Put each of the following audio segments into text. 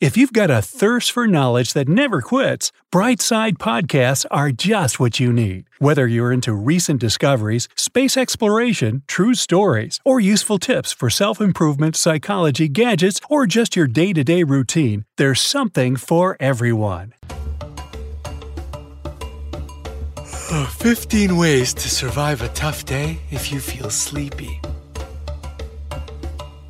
If you've got a thirst for knowledge that never quits, Brightside Podcasts are just what you need. Whether you're into recent discoveries, space exploration, true stories, or useful tips for self-improvement, psychology, gadgets, or just your day-to-day routine, there's something for everyone. 15 ways to survive a tough day if you feel sleepy.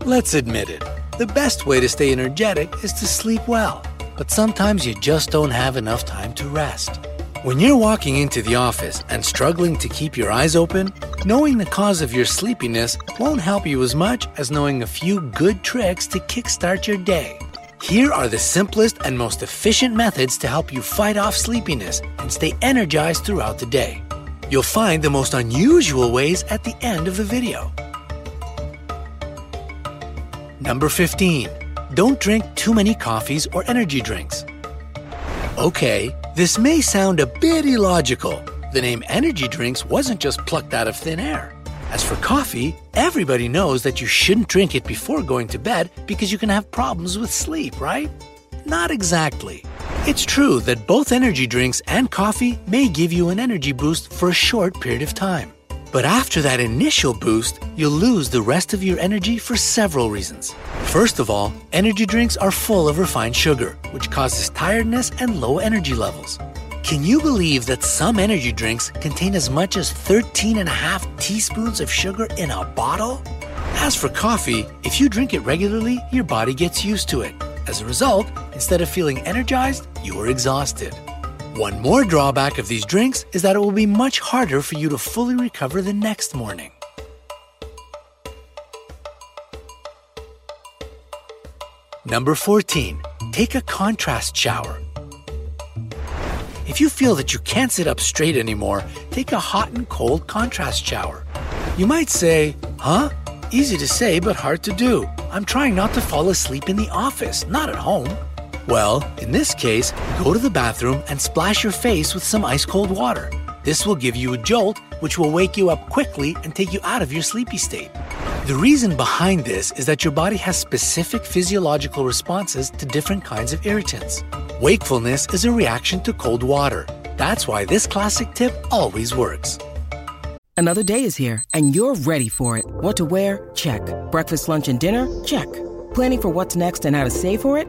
Let's admit it. The best way to stay energetic is to sleep well, but sometimes you just don't have enough time to rest. When you're walking into the office and struggling to keep your eyes open, knowing the cause of your sleepiness won't help you as much as knowing a few good tricks to kickstart your day. Here are the simplest and most efficient methods to help you fight off sleepiness and stay energized throughout the day. You'll find the most unusual ways at the end of the video. Number 15. Don't drink too many coffees or energy drinks. Okay, this may sound a bit illogical. The name energy drinks wasn't just plucked out of thin air. As for coffee, everybody knows that you shouldn't drink it before going to bed because you can have problems with sleep, right? Not exactly. It's true that both energy drinks and coffee may give you an energy boost for a short period of time. But after that initial boost, you'll lose the rest of your energy for several reasons. First of all, energy drinks are full of refined sugar, which causes tiredness and low energy levels. Can you believe that some energy drinks contain as much as 13.5 teaspoons of sugar in a bottle? As for coffee, if you drink it regularly, your body gets used to it. As a result, instead of feeling energized, you are exhausted. One more drawback of these drinks is that it will be much harder for you to fully recover the next morning. Number 14. Take a contrast shower. If you feel that you can't sit up straight anymore, take a hot and cold contrast shower. You might say, huh? Easy to say, but hard to do. I'm trying not to fall asleep in the office, not at home. Well, in this case, go to the bathroom and splash your face with some ice-cold water. This will give you a jolt, which will wake you up quickly and take you out of your sleepy state. The reason behind this is that your body has specific physiological responses to different kinds of irritants. Wakefulness is a reaction to cold water. That's why this classic tip always works. Another day is here, and you're ready for it. What to wear? Check. Breakfast, lunch, and dinner? Check. Planning for what's next and how to save for it?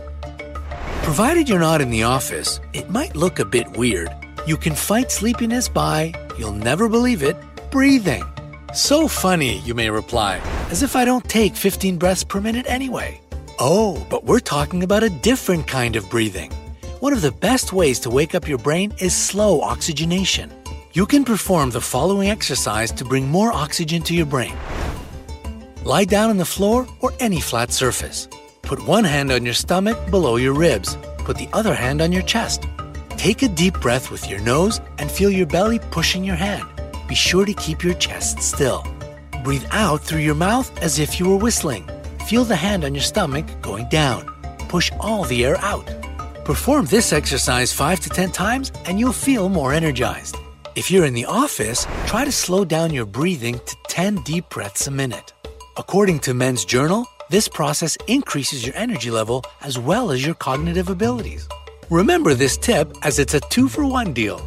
Provided you're not in the office, it might look a bit weird. You can fight sleepiness by, you'll never believe it, breathing. So funny, you may reply, as if I don't take 15 breaths per minute anyway. Oh, but we're talking about a different kind of breathing. One of the best ways to wake up your brain is slow oxygenation. You can perform the following exercise to bring more oxygen to your brain. Lie down on the floor or any flat surface. Put one hand on your stomach below your ribs. Put the other hand on your chest. Take a deep breath with your nose and feel your belly pushing your hand. Be sure to keep your chest still. Breathe out through your mouth as if you were whistling. Feel the hand on your stomach going down. Push all the air out. Perform this exercise 5 to 10 times and you'll feel more energized. If you're in the office, try to slow down your breathing to 10 deep breaths a minute. According to Men's Journal, this process increases your energy level as well as your cognitive abilities. Remember this tip as it's a 2-for-1 deal.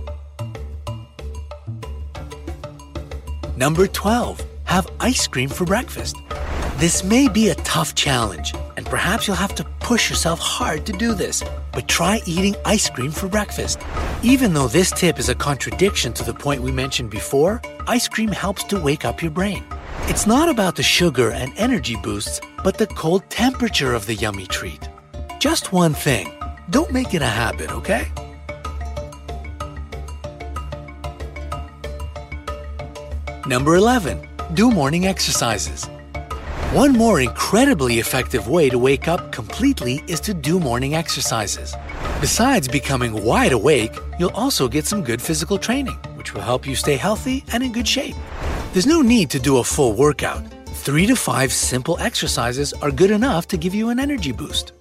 Number 12. Have ice cream for breakfast. This may be a tough challenge, and perhaps you'll have to push yourself hard to do this, but try eating ice cream for breakfast. Even though this tip is a contradiction to the point we mentioned before, ice cream helps to wake up your brain. It's not about the sugar and energy boosts, but the cold temperature of the yummy treat. Just one thing, don't make it a habit, okay? Number 11, do morning exercises. One more incredibly effective way to wake up completely is to do morning exercises. Besides becoming wide awake, you'll also get some good physical training, which will help you stay healthy and in good shape. There's no need to do a full workout. 3 to 5 simple exercises are good enough to give you an energy boost.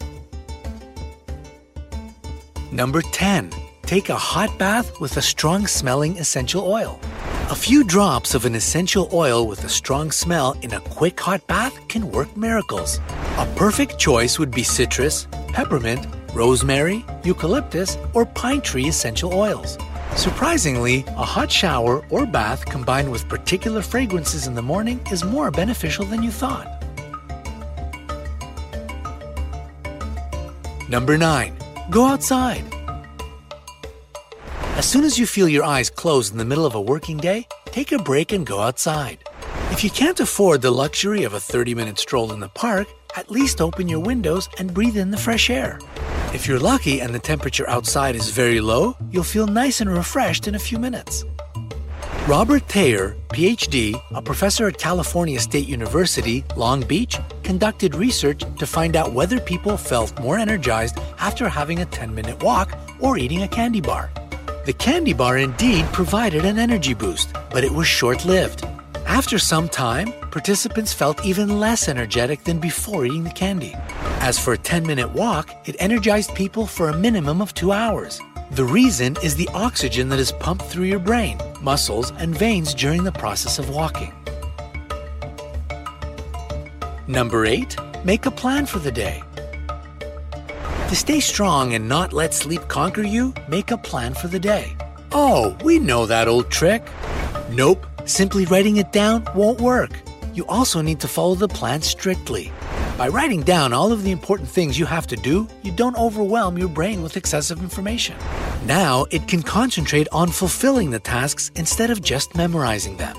Number 10. Take a hot bath with a strong-smelling essential oil. A few drops of an essential oil with a strong smell in a quick hot bath can work miracles. A perfect choice would be citrus, peppermint, rosemary, eucalyptus, or pine tree essential oils. Surprisingly, a hot shower or bath combined with particular fragrances in the morning is more beneficial than you thought. Number 9. Go outside. As soon as you feel your eyes close in the middle of a working day, take a break and go outside. If you can't afford the luxury of a 30-minute stroll in the park, at least open your windows and breathe in the fresh air. If you're lucky and the temperature outside is very low, you'll feel nice and refreshed in a few minutes. Robert Thayer, PhD, a professor at California State University, Long Beach, conducted research to find out whether people felt more energized after having a 10-minute walk or eating a candy bar. The candy bar indeed provided an energy boost, but it was short-lived. After some time, participants felt even less energetic than before eating the candy. As for a 10-minute walk, it energized people for a minimum of 2 hours. The reason is the oxygen that is pumped through your brain, muscles, and veins during the process of walking. Number 8. Make a plan for the day. To stay strong and not let sleep conquer you, make a plan for the day. Oh, we know that old trick. Nope, simply writing it down won't work. You also need to follow the plan strictly. By writing down all of the important things you have to do, you don't overwhelm your brain with excessive information. Now it can concentrate on fulfilling the tasks instead of just memorizing them.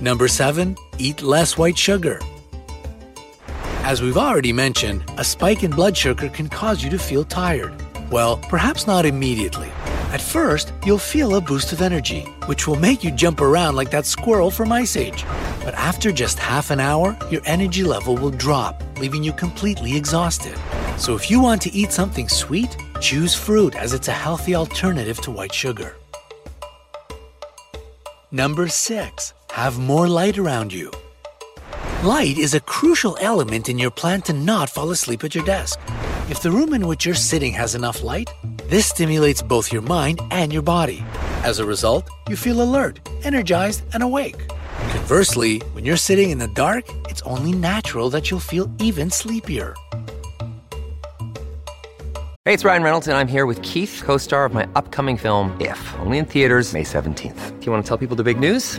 Number 7, eat less white sugar. As we've already mentioned, a spike in blood sugar can cause you to feel tired. Well, perhaps not immediately. At first, you'll feel a boost of energy, which will make you jump around like that squirrel from Ice Age. But after just half an hour, your energy level will drop, leaving you completely exhausted. So if you want to eat something sweet, choose fruit, as it's a healthy alternative to white sugar. Number 6. Have more light around you. Light is a crucial element in your plan to not fall asleep at your desk. If the room in which you're sitting has enough light, this stimulates both your mind and your body. As a result, you feel alert, energized, and awake. Conversely, when you're sitting in the dark, it's only natural that you'll feel even sleepier. Hey, it's Ryan Reynolds, and I'm here with Keith, co-star of my upcoming film, If, only in theaters May 17th. Do you want to tell people the big news?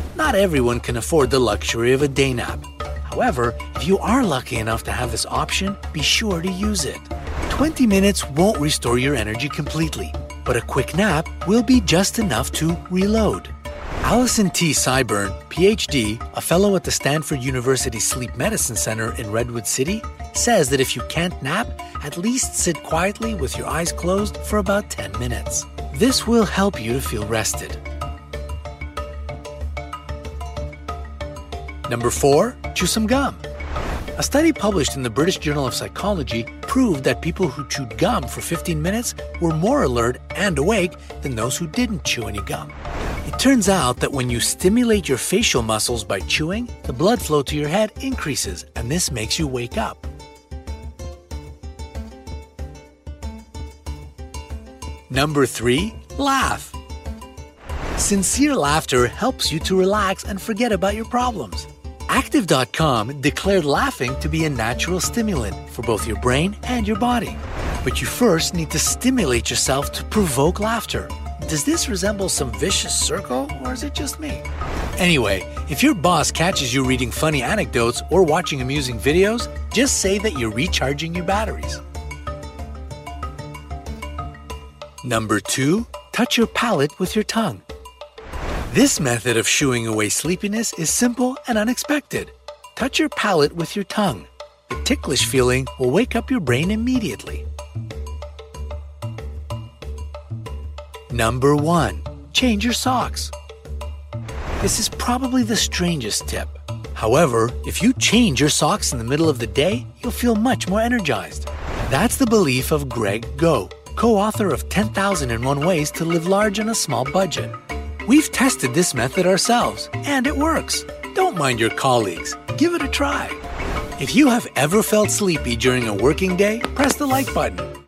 Not everyone can afford the luxury of a day nap. However, if you are lucky enough to have this option, be sure to use it. 20 minutes won't restore your energy completely, but a quick nap will be just enough to reload. Allison T. Seibern, PhD, a fellow at the Stanford University Sleep Medicine Center in Redwood City, says that if you can't nap, at least sit quietly with your eyes closed for about 10 minutes. This will help you to feel rested. Number 4, chew some gum. A study published in the British Journal of Psychology proved that people who chewed gum for 15 minutes were more alert and awake than those who didn't chew any gum. It turns out that when you stimulate your facial muscles by chewing, the blood flow to your head increases, and this makes you wake up. Number 3, laugh. Sincere laughter helps you to relax and forget about your problems. Active.com declared laughing to be a natural stimulant for both your brain and your body. But you first need to stimulate yourself to provoke laughter. Does this resemble some vicious circle, or is it just me? Anyway, if your boss catches you reading funny anecdotes or watching amusing videos, just say that you're recharging your batteries. Number 2, touch your palate with your tongue. This method of shooing away sleepiness is simple and unexpected. Touch your palate with your tongue. The ticklish feeling will wake up your brain immediately. Number 1, change your socks. This is probably the strangest tip. However, if you change your socks in the middle of the day, you'll feel much more energized. That's the belief of Greg Goh, co-author of 10,001 Ways to Live Large on a Small Budget. We've tested this method ourselves, and it works. Don't mind your colleagues. Give it a try. If you have ever felt sleepy during a working day, press the like button.